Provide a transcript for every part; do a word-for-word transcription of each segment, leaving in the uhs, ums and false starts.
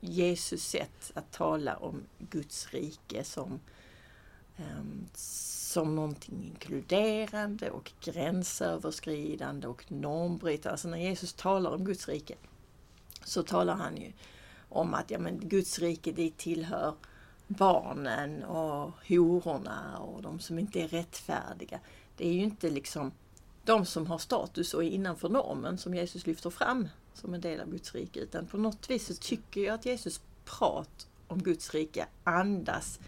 Jesus sätt att tala om Guds rike som, som någonting inkluderande och gränsöverskridande och normbrytande. Alltså när Jesus talar om Guds rike så talar han ju om att ja, men Guds rike det tillhör barnen och hororna och de som inte är rättfärdiga. Det är ju inte liksom de som har status och är innanför normen som Jesus lyfter fram som en del av Guds rike. Utan på något vis så tycker jag att Jesus prat om Guds rike andas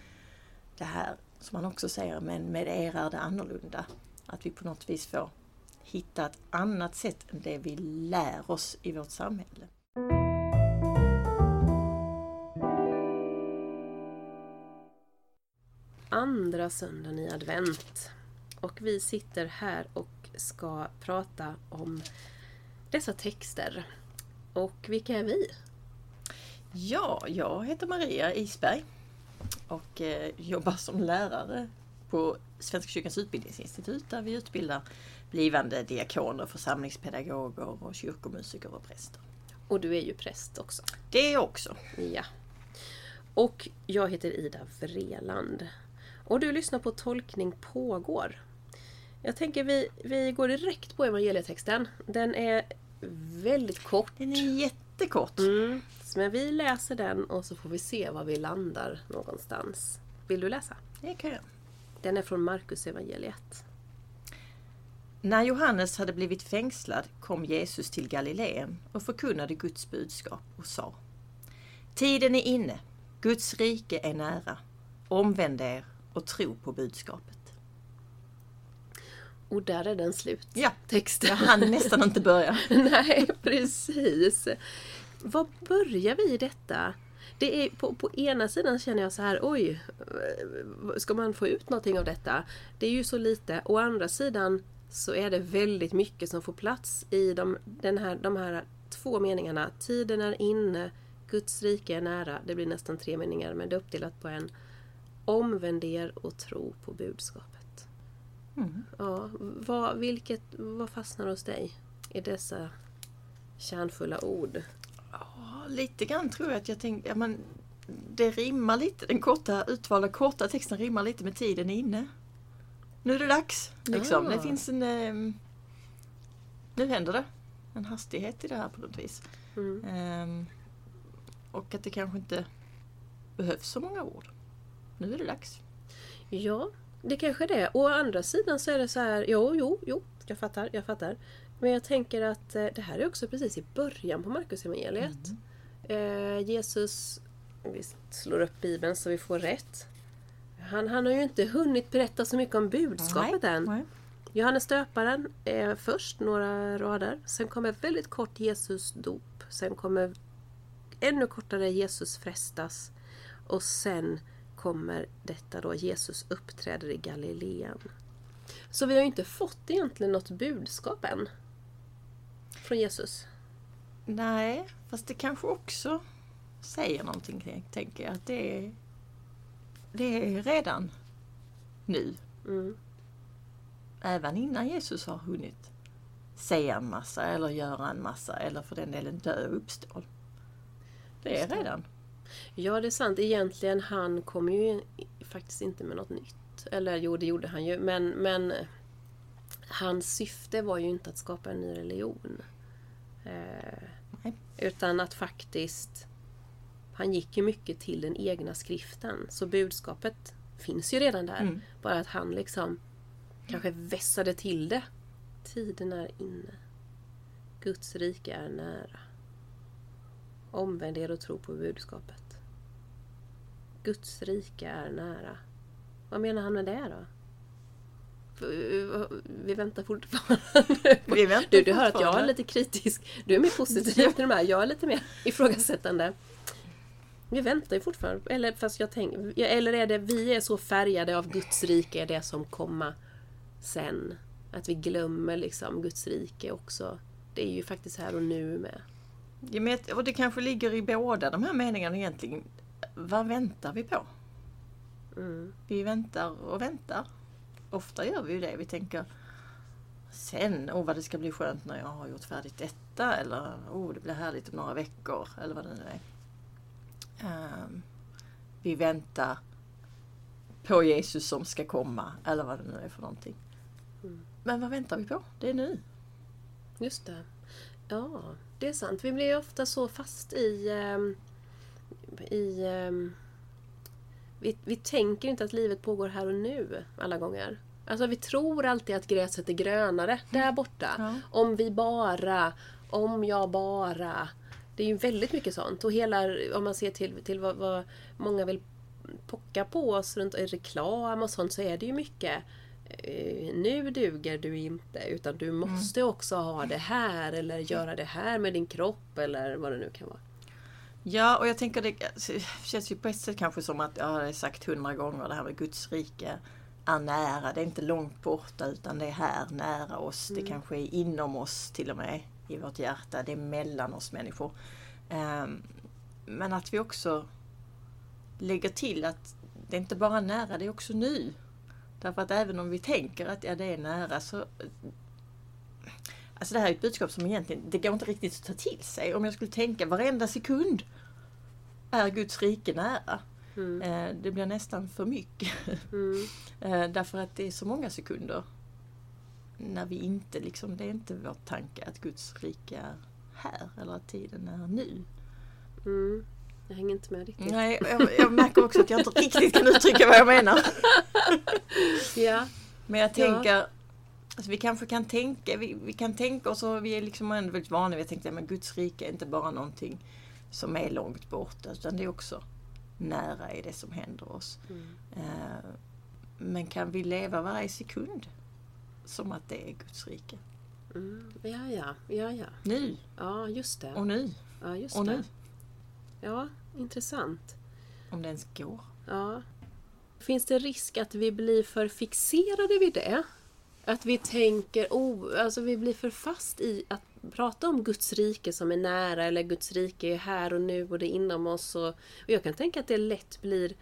det här som man också säger, men med er är det annorlunda. Att vi på något vis får hitta ett annat sätt än det vi lär oss i vårt samhälle. Andra söndagen i advent. Och vi sitter här och ska prata om dessa texter. Och vilka är vi? Ja, jag heter Maria Isberg och eh, jobbar som lärare på Svenska kyrkans utbildningsinstitut där vi utbildar blivande diakoner, församlingspedagoger och kyrkomusiker och präster. Och du är ju präst också. Det är också. Ja. Och jag heter Ida Vreeland. Och du lyssnar på Tolkning pågår. Jag tänker vi, vi går direkt på evangelietexten. Den är väldigt kort. Den är jättekort. Mm. Men vi läser den och så får vi se var vi landar någonstans. Vill du läsa? Det kan jag. Den är från Markus evangeliet. När Johannes hade blivit fängslad kom Jesus till Galileen och förkunnade Guds budskap och sa: Tiden är inne, Guds rike är nära. Omvänd er och tro på budskapet. Och där är den slut. Ja, texten. Jag hann nästan inte börja. Nej, precis. Var börjar vi i detta? Det är, på, på ena sidan känner jag så här, oj, ska man få ut någonting av detta? Det är ju så lite. Å andra sidan så är det väldigt mycket som får plats i de, den här, de här två meningarna. Tiden är inne, Guds rike är nära. Det blir nästan tre meningar, men det är uppdelat på en. Omvänd er och tro på budskapet. Mm. Ja, vad, vilket, vad fastnar hos dig i dessa kärnfulla ord? Ja, lite grann tror jag att jag tänkte, ja, men det rimmar lite, den korta utvalda korta texten rimmar lite med tiden inne. Nu är det dags, liksom. Ja. Det finns en, eh, nu händer det, en hastighet i det här på något vis. Mm. Ehm, och att det kanske inte behövs så många ord. Nu är det dags. Ja, det kanske det är. Å andra sidan så är det så här, jo, jo, jo, jag fattar, jag fattar. Men jag tänker att det här är också precis i början på Markus evangeliet. Mm. Eh, Jesus, vi slår upp Bibeln så vi får rätt. Han, han har ju inte hunnit berätta så mycket om budskapet mm. än. Mm. Johannes döparen är först några rader. Sen kommer väldigt kort Jesus dop. Sen kommer ännu kortare Jesus frestas. Och sen kommer detta då, Jesus uppträder i Galileen. Så vi har ju inte fått egentligen något budskap än från Jesus. Nej, fast det kanske också säger någonting, tänker jag. Att det är, det är redan nu. Mm. Även innan Jesus har hunnit säga en massa eller göra en massa eller för den delen dö och uppstå. Det är redan. Ja, det är sant. Egentligen han kom ju faktiskt inte med något nytt. Eller jo, det gjorde han ju. Men, men hans syfte var ju inte att skapa en ny religion. Eh, Nej. Utan att faktiskt, han gick ju mycket till den egna skriften. Så budskapet finns ju redan där. Mm. Bara att han liksom kanske vässade till det. Tiden är inne. Guds rike är nära. Omvänd er och tro på budskapet. Guds rike är nära. Vad menar han med det då? Vi väntar fortfarande. Vi väntar du, du hör att jag är lite kritisk. Du är mer positiv till de här. Jag är lite mer ifrågasättande. Vi väntar ju fortfarande. Eller, fast jag tänker, eller är det vi är så färgade av Guds rike är det som kommer sen. Att vi glömmer liksom Guds rike också. Det är ju faktiskt här och nu med. Och det kanske ligger i båda de här meningarna egentligen. Vad väntar vi på? Mm. Vi väntar och väntar. Ofta gör vi ju det. Vi tänker sen, åh oh, vad det ska bli skönt när jag har gjort färdigt detta. Eller åh oh, det blir härligt om några veckor. Eller vad det nu är. Um, vi väntar på Jesus som ska komma, eller vad det nu är för någonting. Mm. Men vad väntar vi på? Det är nu. Just det. Ja, det är sant. Vi blir ju ofta så fast i... Um, i um, vi, vi tänker inte att livet pågår här och nu alla gånger. Alltså vi tror alltid att gräset är grönare där borta. Ja. Om vi bara, om jag bara. Det är ju väldigt mycket sånt. Och hela, om man ser till, till vad, vad många vill pocka på oss runt reklam och sånt, så är det ju mycket. Nu duger du inte, utan du måste mm. också ha det här eller göra det här med din kropp eller vad det nu kan vara. Ja, och jag tänker det känns ju på ett sätt kanske som att jag har sagt hundra gånger det här med Guds rike är nära. Det är inte långt borta, utan det är här nära oss. Mm. Det kanske är inom oss till och med, i vårt hjärta. Det är mellan oss människor. Um, men att vi också lägger till att det är inte bara nära, det är också nu. Därför att även om vi tänker att ja, det är nära, så... Alltså det här är ett budskap som egentligen, det går inte riktigt att ta till sig. Om jag skulle tänka varenda sekund är Guds rike nära. Mm. Eh, det blir nästan för mycket. Mm. eh, därför att det är så många sekunder när vi inte, liksom, det är inte vår tanke att Guds rike är här eller att tiden är nu. Mm. Jag hänger inte med riktigt. Nej, jag, jag märker också att jag inte riktigt kan uttrycka vad jag menar. Ja. Men jag tänker, ja. Alltså vi kanske kan tänka, vi, vi kan tänka oss, och vi är liksom ändå väldigt vana vid att tänka att Guds rike är inte bara någonting som är långt borta, utan det är också nära i det som händer oss. Mm. Eh, men kan vi leva varje sekund som att det är Guds rike? Mm. Ja, ja, ja, ja. Nu. Ja, just det. Och nu. Ja, just och det. Nu. Ja, intressant. Om det ens går. Ja. Finns det risk att vi blir för fixerade vid det? Att vi tänker, oh, alltså vi blir för fast i att prata om Guds rike som är nära, eller Guds rike är här och nu och det är inom oss. Och, och jag kan tänka att det lätt blir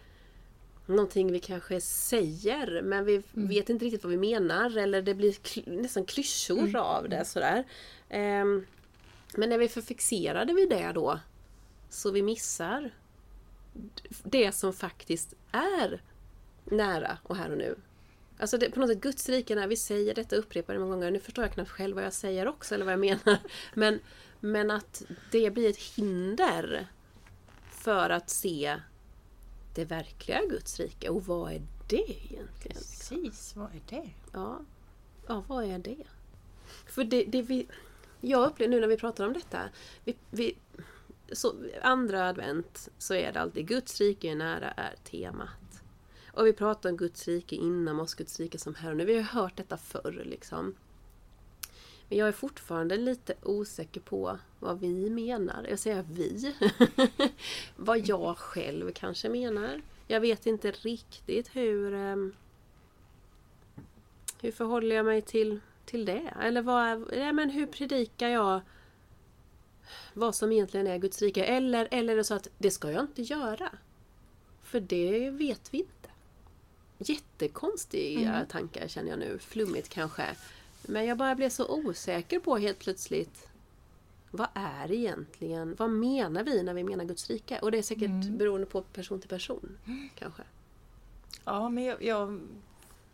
någonting vi kanske säger, men vi mm. vet inte riktigt vad vi menar, eller det blir kl- nästan klyschor mm. av det. Sådär. Um, men när vi är för fixerade vid det då, så vi missar det som faktiskt är nära och här och nu. Alltså det, på något sätt, Guds rike, när vi säger detta, upprepar det många gånger. Nu förstår jag knappt själv vad jag säger också, eller vad jag menar. Men, men att det blir ett hinder för att se det verkliga Guds rike. Och vad är det egentligen? Precis, vad är det? Ja, ja vad är det? För det, det vi, jag upplever nu när vi pratar om detta, vi... vi Så andra advent så är det alltid Guds rike är nära är temat. Och vi pratar om Guds rike inom oss, Guds rike som här och nu. Vi har hört detta förr liksom. Men jag är fortfarande lite osäker på vad vi menar. Jag säger vi. Vad jag själv kanske menar. Jag vet inte riktigt hur hur förhåller jag mig till, till det. Eller vad, ja, men hur predikar jag vad som egentligen är Guds rike, eller, eller är det så att det ska jag inte göra, för det vet vi inte. Jättekonstiga mm. tankar känner jag nu, flummigt kanske, men jag bara blev så osäker på helt plötsligt, vad är egentligen, vad menar vi när vi menar Guds rike? Och det är säkert mm. beroende på person till person kanske. Ja, men jag, jag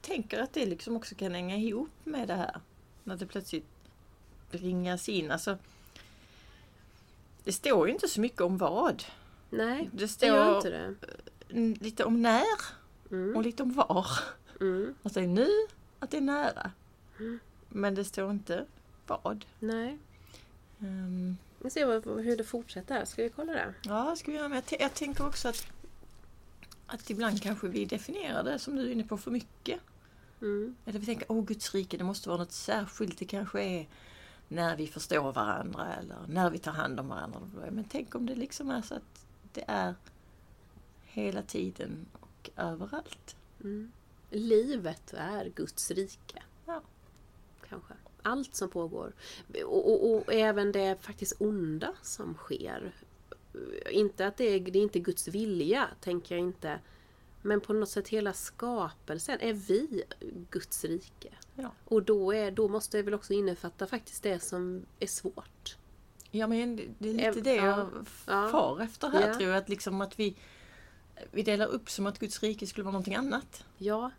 tänker att det liksom också kan hänga ihop med det här när det plötsligt ringas in, alltså. Det står ju inte så mycket om vad. Nej, det står det gör inte det. Lite om när mm. och lite om var. Mm. Att det är nu, att det är nära. Mm. Men det står inte vad. Nej. Um. Vi ser hur det fortsätter. Ska vi kolla det? Ja, ska vi göra. Men jag, t- jag tänker också att, att ibland kanske vi definierar det, som du är inne på, för mycket. Mm. Eller vi tänker, åh Guds rike, det måste vara något särskilt. Det kanske är... när vi förstår varandra eller när vi tar hand om varandra. Men tänk om det liksom är så att det är hela tiden och överallt. Mm. Livet är Guds rike. Ja. Kanske. Allt som pågår. Och, och, och även det faktiskt onda som sker. Inte att det är, det är inte Guds vilja, tänker jag inte. Men på något sätt hela skapelsen är vi Guds rike. Ja. Och då, är, då måste det väl också innefatta faktiskt det som är svårt. Ja, men det är lite det jag ja. far efter här, ja. tror jag. Att, liksom att vi, vi delar upp som att Guds rike skulle vara någonting annat. Ja.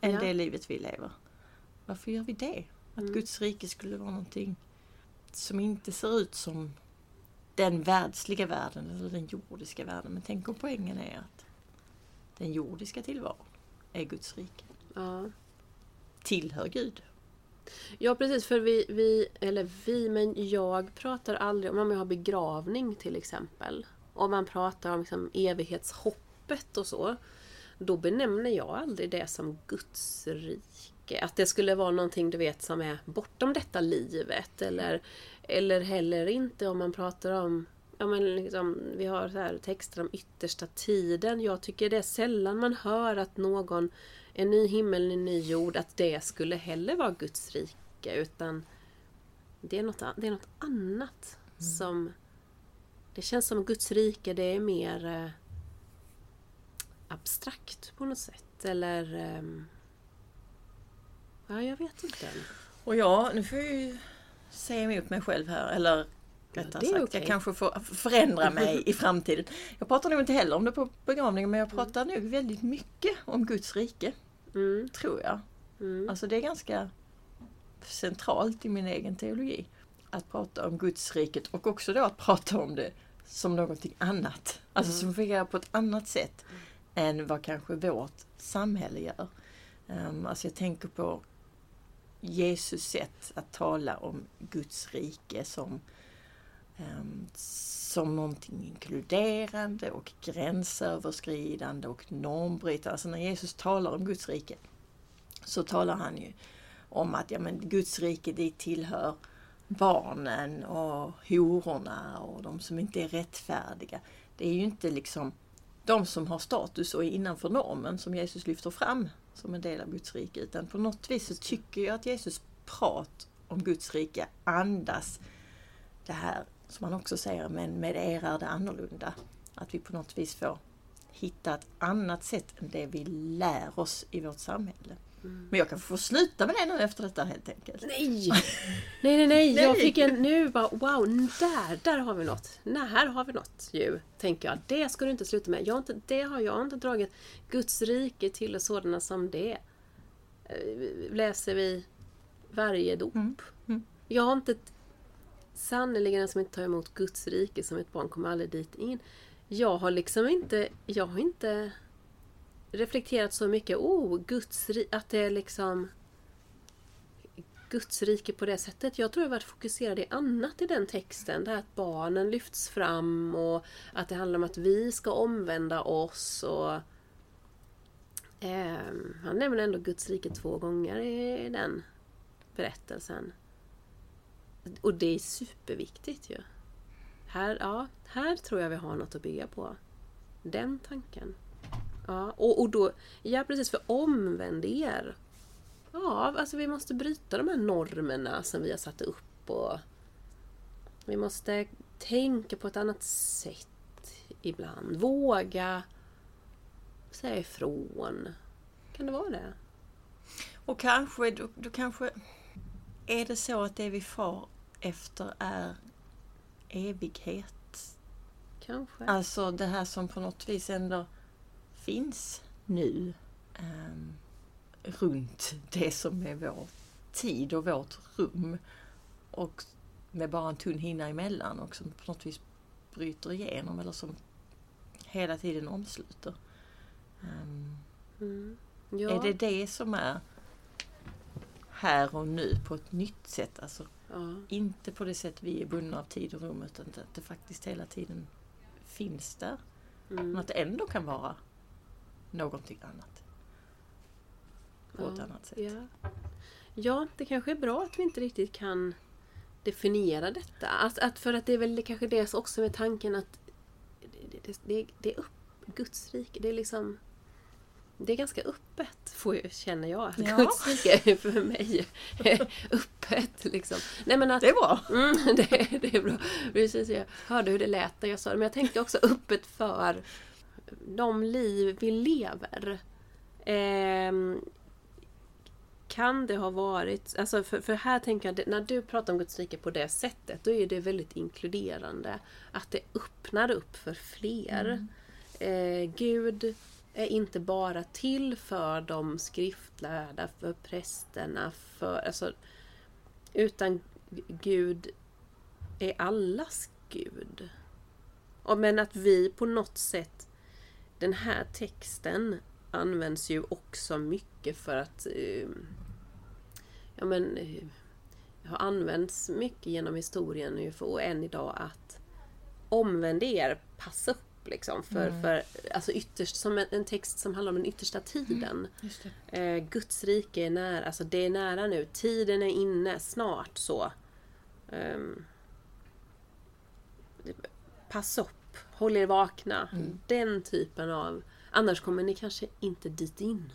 Än ja. det livet vi lever. Varför gör vi det? Att mm. Guds rike skulle vara någonting som inte ser ut som den världsliga världen eller den jordiska världen. Men tänk om poängen är att den jordiska tillvaron är Guds rike. Ja. Tillhör Gud. Ja, precis. För vi, vi, eller vi, men jag pratar aldrig om, om jag har begravning till exempel. Om man pratar om liksom evighetshoppet och så. Då benämner jag aldrig det som Guds rike. Att det skulle vara någonting, du vet, som är bortom detta livet. Eller, eller heller inte om man pratar om, ja men liksom, vi har så här texter om yttersta tiden. Jag tycker det är sällan man hör att någon, en ny himmel, en ny jord, att det skulle heller vara Guds rike. Utan det är något, det är något annat mm. som, det känns som Guds rike, det är mer abstrakt på något sätt, eller um, ja, jag vet inte. Och ja, nu får jag ju säga emot mig själv här, eller rättare ja, sagt, okay. jag kanske får förändra mig i framtiden. Jag pratar nog inte heller om det på begravningen, men jag pratar mm. nu väldigt mycket om Guds rike, mm. tror jag. Mm. Alltså det är ganska centralt i min egen teologi att prata om Guds riket, och också då att prata om det som någonting annat. Alltså mm. som fungerar på ett annat sätt än vad kanske vårt samhälle gör. Um, alltså jag tänker på Jesus sätt att tala om Guds rike som, um, som någonting inkluderande och gränsöverskridande och normbrytande. Alltså när Jesus talar om Guds rike så talar han ju om att ja, men Guds rike, det tillhör barnen och hororna och de som inte är rättfärdiga. Det är ju inte liksom de som har status och är innanför normen som Jesus lyfter fram som en del av Guds rike. Utan på något vis så tycker jag att Jesus prat om Guds rike andas det här som man också säger, men med er är det annorlunda. Att vi på något vis får hitta ett annat sätt än det vi lär oss i vårt samhälle. Mm. Men jag kan få sluta med det nu efter detta helt enkelt. Nej, nej, nej, nej. Jag fick en nu bara, wow, där, där har vi något. Nej, här har vi något ju, tänker jag. Det ska du inte sluta med. Jag har inte, det har jag inte dragit. Guds rike till och sådana som det. Läser vi varje dop. Mm. Mm. Jag har inte, sannoliken den som inte tar emot Guds rike som ett barn kommer aldrig dit in. Jag har liksom inte, jag har inte... reflekterat så mycket, oh, Guds ri- att det är liksom Guds rike på det sättet. Jag tror jag har varit fokuserad i annat i den texten, där att barnen lyfts fram och att det handlar om att vi ska omvända oss och eh, han nämner ändå Guds rike två gånger i den berättelsen, och det är superviktigt ju. Här, ja, här tror jag vi har något att bygga på, den tanken. Ja, och, och då, ja precis, för omvänd er. Ja, alltså vi måste bryta de här normerna som vi har satt upp, och vi måste tänka på ett annat sätt ibland. Våga säga ifrån. Kan det vara det? Och kanske, du, du kanske är det så att det vi far efter är evighet. Kanske. Alltså det här som på något vis ändå finns nu um, runt det som är vår tid och vårt rum, och med bara en tunn hinna emellan, och som på något vis bryter igenom eller som hela tiden omsluter. Um, mm. ja. Är det det som är här och nu på ett nytt sätt? Alltså, ja. Inte på det sätt vi är bundna av tid och rum, utan att det faktiskt hela tiden finns där. Mm. Men att det ändå kan vara någonting annat. På ja, ett annat sätt. Ja. ja, det kanske är bra att vi inte riktigt kan definiera detta. Att, att för att det är väl kanske det också med tanken att det, det, det, det är upp, Guds rike, det är liksom, det är ganska öppet, får jag, känner jag. Ja. Guds rike är för mig öppet liksom. Nej, men att, det är bra. Mm, det, det är bra. Precis, jag hörde hur det lät när jag sa det, men jag tänkte också öppet för de liv vi lever. Eh, kan det ha varit, alltså för, för här tänker jag, när du pratar om Guds rike på det sättet, då är det väldigt inkluderande, att det öppnar upp för fler. Mm. Eh, Gud är inte bara till för de skriftlärda, för prästerna, för, alltså, utan Gud är allas Gud. Och men att vi på något sätt, den här texten används ju också mycket för att eh, ja men eh, har använts mycket genom historien nu för, och än idag, att omvänd er, passa upp liksom för, mm. för alltså ytterst, som en, en text som handlar om den yttersta tiden. Mm, eh, Guds rike är nära, alltså det är nära nu, tiden är inne snart, så eh, pass upp, håll er vakna, mm. den typen av, annars kommer ni kanske inte dit in.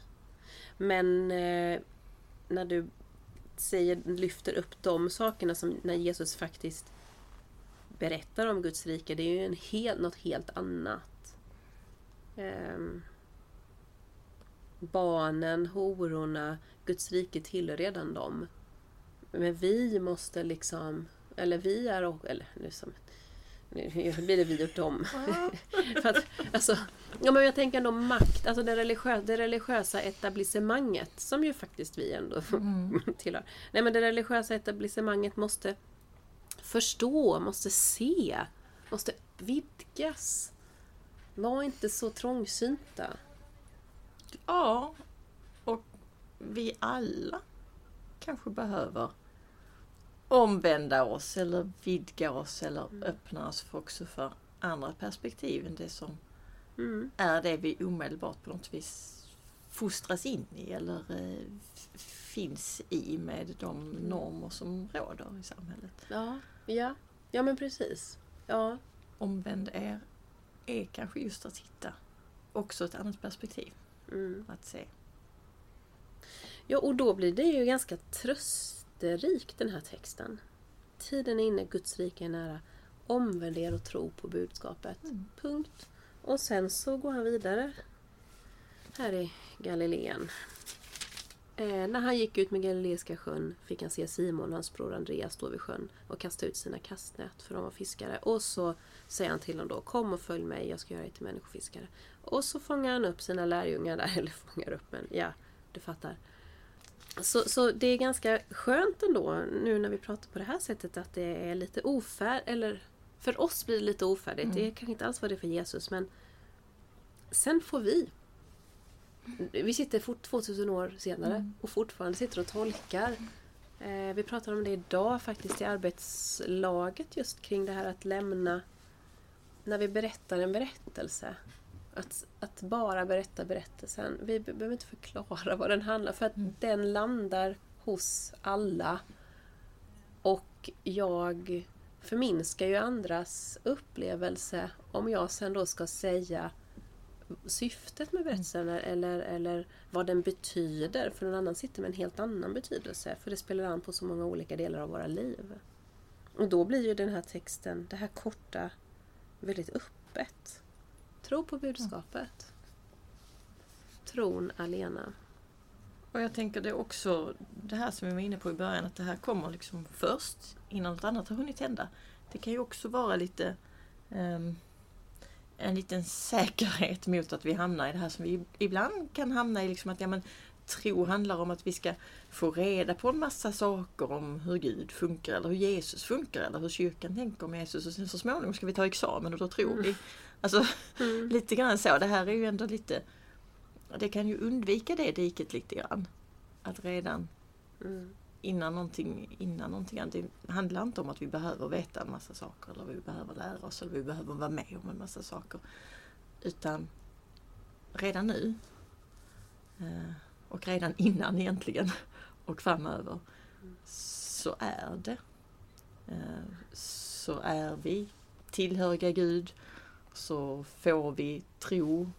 Men eh, när du säger, lyfter upp de sakerna som när Jesus faktiskt berättar om Guds rike, det är ju en hel, något helt annat. Eh, barnen, hororna, Guds rike tillhör redan dem. Men vi måste liksom, eller vi är, och, eller nu som nu blir det vi och dem. För att, alltså, ja, men jag tänker ändå makt, alltså det religiösa, det religiösa etablissemanget, som ju faktiskt vi ändå mm. tillhör. Nej, men det religiösa etablissemanget måste förstå, måste se, måste vidgas. Var inte så trångsynta. Ja, och vi alla kanske behöver omvända oss eller vidga oss eller mm. öppna oss för också för andra perspektiv än det som mm. är det vi omedelbart på något vis fostras in i eller eh, finns i med de normer som råder i samhället. Ja, ja. Ja men precis. Ja. Omvänd er är kanske just att hitta också ett annat perspektiv mm. att se. Ja, och då blir det ju ganska tröst rik den här texten. Tiden är inne, Guds rike är nära. Omvänd er och tro på budskapet. Mm. Punkt. Och sen så går han vidare. Här är Galileen. Eh, när han gick ut med Galileiska sjön fick han se Simon och hans bror Andreas stå vid sjön och kasta ut sina kastnät, för de var fiskare. Och så säger han till dem då, kom och följ mig, jag ska göra er till människofiskare. Och så fångar han upp sina lärjungar där, eller fångar upp, men ja, du fattar. Så, så det är ganska skönt ändå nu när vi pratar på det här sättet, att det är lite ofärd, eller för oss blir det lite ofärdigt. Mm. Det kan inte alls vara det för Jesus, men sen får vi. Vi sitter fort tvåtusen år senare mm. och fortfarande sitter och tolkar. Eh, vi pratar om det idag faktiskt i arbetslaget, just kring det här att lämna, när vi berättar en berättelse. Att, att bara berätta berättelsen. Vi behöver inte förklara vad den handlar. För att mm. den landar hos alla. Och jag förminskar ju andras upplevelse. Om jag sen då ska säga syftet med berättelsen. Eller, eller vad den betyder. För någon annan sitter med en helt annan betydelse. För det spelar an på så många olika delar av våra liv. Och då blir ju den här texten, det här korta, väldigt öppet. Tro på budskapet. Tron alena. Och jag tänker det också, det här som vi var inne på i början, att det här kommer liksom först innan något annat har hunnit hända. Det kan ju också vara lite um, en liten säkerhet mot att vi hamnar i det här som vi ibland kan hamna i, liksom att ja, men, tro handlar om att vi ska få reda på en massa saker om hur Gud funkar eller hur Jesus funkar eller hur kyrkan tänker om Jesus, och sen så småningom ska vi ta examen och då tror vi. Alltså mm. lite grann så. Det här är ju ändå lite, det kan ju undvika det diket lite grann. Att redan mm. innan någonting, innan någonting annat, det handlar inte om att vi behöver veta en massa saker eller vi behöver lära oss eller vi behöver vara med om en massa saker. Utan redan nu eh, och redan innan egentligen och framöver så är det. Så är vi tillhöriga Gud, så får vi tro.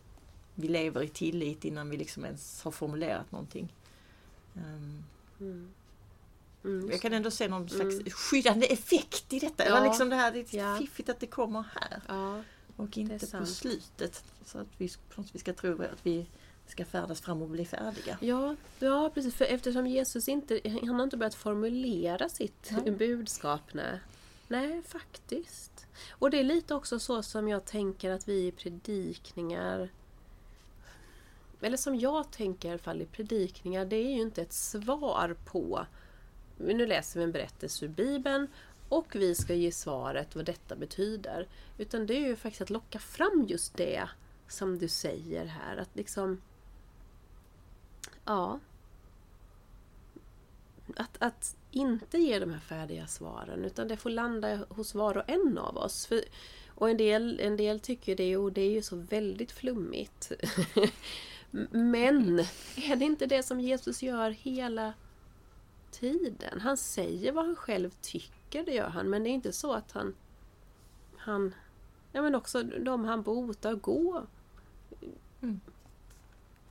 Vi lever i tillit innan vi liksom ens har formulerat någonting. Mm. Mm. Jag kan ändå se någon slags mm. skyddande effekt i detta. Ja. Liksom det, här, det är lite ja. fiffigt att det kommer här. Ja. Och inte på slutet. Så att vi, vi ska tro att vi ska färdas fram och bli färdiga. Ja, ja precis. För eftersom Jesus inte, han har inte börjat formulera sitt nej. budskap. Nej. nej, faktiskt. Och det är lite också så som jag tänker att vi i predikningar, eller som jag tänker i alla fall i predikningar, det är ju inte ett svar på, nu läser vi en berättelse ur Bibeln och vi ska ge svaret vad detta betyder. Utan det är ju faktiskt att locka fram just det som du säger här. Att liksom, ja, att, att inte ge de här färdiga svaren, utan det får landa hos var och en av oss. För, och en del, en del tycker det, och det är ju så väldigt flummigt. Men är det inte det som Jesus gör hela tiden? Han säger vad han själv tycker, det gör han. Men det är inte så att han... han ja, men också de han botar gå. Mm.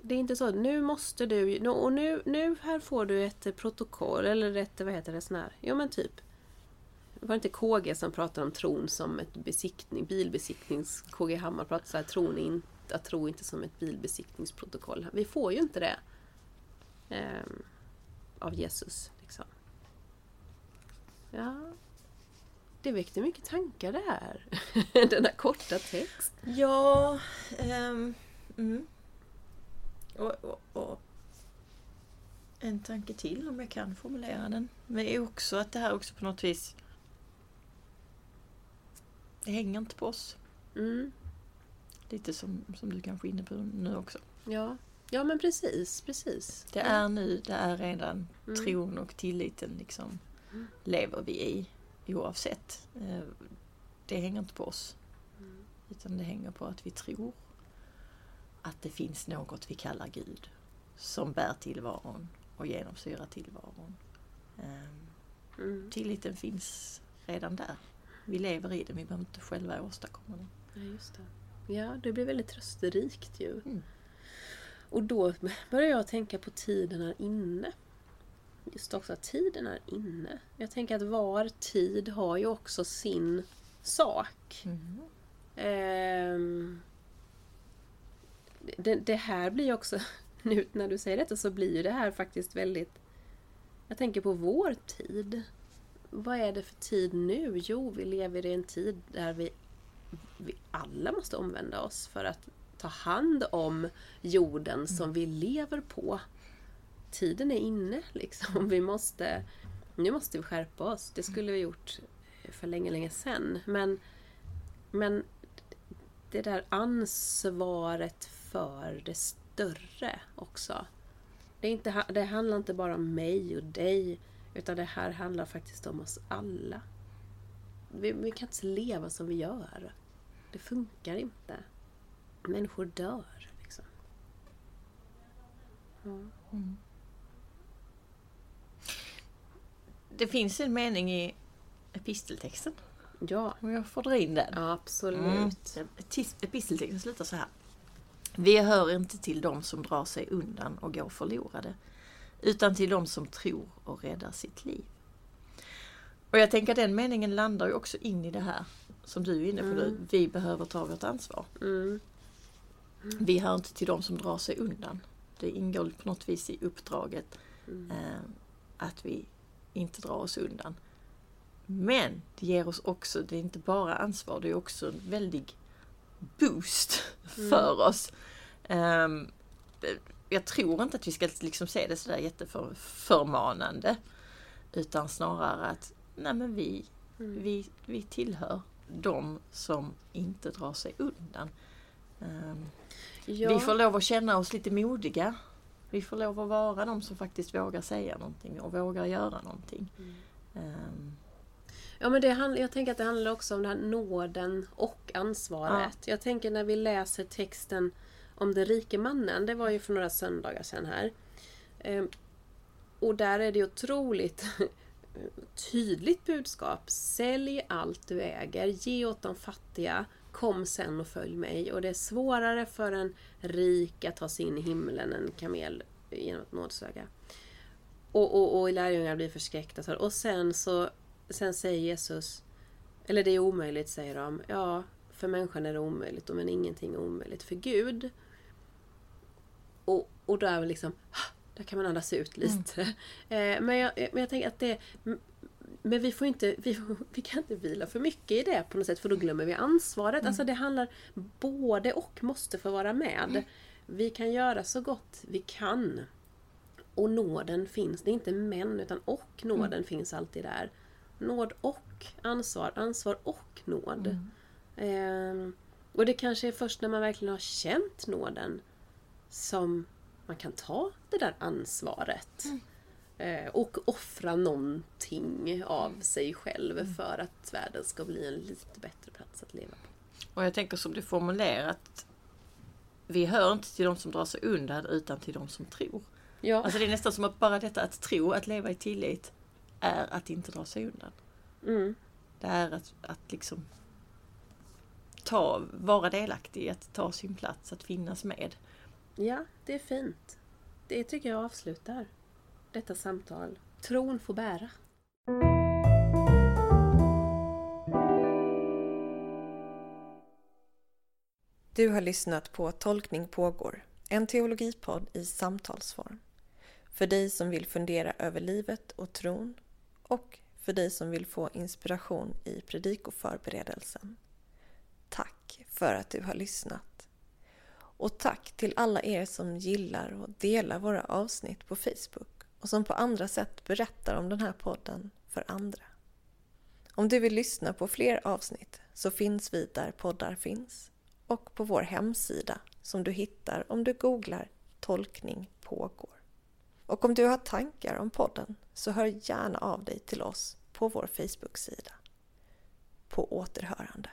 Det är inte så, nu måste du... Och nu, nu här får du ett protokoll, eller ett, vad heter det, sån här... Ja, men typ... Det var inte K G som pratade om tron som ett besiktning, bilbesiktnings... K G Hammar pratade så här, tron inte... att tro inte som ett bilbesiktningsprotokoll. Vi får ju inte det eh, av Jesus. Liksom. Ja, det väckte mycket tankar det här. Den här korta text. Ja, um, mm. och, och, och en tanke till om jag kan formulera den. Men är också att det här också på något vis, det hänger inte på oss. Mm. Lite som, som du kanske är inne på nu också. Ja, ja men precis, precis. Det är nu, det är redan mm. tron och tilliten liksom mm. lever vi i oavsett. Det hänger inte på oss. Mm. Utan det hänger på att vi tror att det finns något vi kallar Gud som bär tillvaron och genomsyrar tillvaron. Mm. Tilliten finns redan där. Vi lever i den, vi behöver inte själva åstadkomma den. Ja, just det. Ja, det blir väldigt trösterikt ju. Mm. Och då börjar jag tänka på tiden är inne. Just också att tiden är inne. Jag tänker att var tid har ju också sin sak. Mm. Ehm, det, det här blir ju också, nu när du säger detta så blir ju det här faktiskt väldigt, jag tänker på vår tid. Vad är det för tid nu? Jo, vi lever i en tid där vi Vi alla måste omvända oss för att ta hand om jorden som vi lever på. Tiden är inne liksom. Vi måste, nu måste vi skärpa oss. Det skulle vi gjort för länge, länge sedan. Men, men det där ansvaret för det större också. Det, är inte, det handlar inte bara om mig och dig, utan det här handlar faktiskt om oss alla. Vi, vi kan inte leva som vi gör. Det funkar inte. Människor dör. Liksom. Mm. Mm. Det finns en mening i episteltexten. Ja. Och jag får dra in den. Ja, absolut. Mm. Episteltexten slutar så här. Vi hör inte till dem som drar sig undan och går förlorade, utan till dem som tror och räddar sitt liv. Och jag tänker att den meningen landar ju också in i det här som du är inne på. Mm. Vi behöver ta vårt ansvar. Mm. Mm. Vi hör inte till dem som drar sig undan. Det ingår på något vis i uppdraget mm. eh, att vi inte drar oss undan. Men det ger oss också, det är inte bara ansvar, det är också en väldig boost mm. för oss. Eh, jag tror inte att vi ska liksom se det sådär jätteförmanande, utan snarare att nej men vi, mm. vi, vi tillhör de som inte drar sig undan. Um, ja. Vi får lov att känna oss lite modiga. Vi får lov att vara de som faktiskt vågar säga någonting och vågar göra någonting. Mm. Um, ja, men det handl- jag tänker att det handlar också om den här nåden och ansvaret. Ja. Jag tänker när vi läser texten om den rike mannen, det var ju för några söndagar sedan här. Um, Och där är det otroligt tydligt budskap. Sälj allt du äger, ge åt de fattiga, kom sen och följ mig. Och det är svårare för en rik att ta sig in i himlen än en kamel genom ett nådsöga. Och, och, och lärjungarna blir förskräckta. Och sen så sen säger Jesus, eller det är omöjligt säger de. Ja, för människan är det omöjligt, men ingenting är omöjligt för Gud. och, och där liksom, där kan man andas ut lite. Mm. Eh, men, jag, men jag tänker att det, men vi får inte, vi, vi kan inte vila för mycket i det på något sätt, för då glömmer vi ansvaret. Mm. Alltså det handlar både och, måste få vara med. Mm. Vi kan göra så gott vi kan. Och nåden finns, det är inte men utan och nåden mm. finns alltid där. Nåd och ansvar, ansvar och nåd. Mm. Eh, och det kanske är först när man verkligen har känt nåden som man kan ta det där ansvaret. Mm. Eh, och offra någonting av sig själv mm. för att världen ska bli en lite bättre plats att leva på. Och jag tänker som du formulerat, vi hör inte till de som drar sig undan utan till de som tror. Ja. Alltså det är nästan som att bara detta att tro, att leva i tillit är att inte dra sig undan. Mm. Det är att, att liksom ta, vara delaktig, att ta sin plats, att finnas med. Ja, det är fint. Det tycker jag avslutar detta samtal. Tron får bära. Du har lyssnat på Tolkning pågår, en teologipodd i samtalsform. För dig som vill fundera över livet och tron, och för dig som vill få inspiration i predikoförberedelsen. Tack för att du har lyssnat. Och tack till alla er som gillar och delar våra avsnitt på Facebook och som på andra sätt berättar om den här podden för andra. Om du vill lyssna på fler avsnitt så finns vi där poddar finns och på vår hemsida som du hittar om du googlar Tolkning pågår. Och om du har tankar om podden så hör gärna av dig till oss på vår Facebook-sida. På återhörande.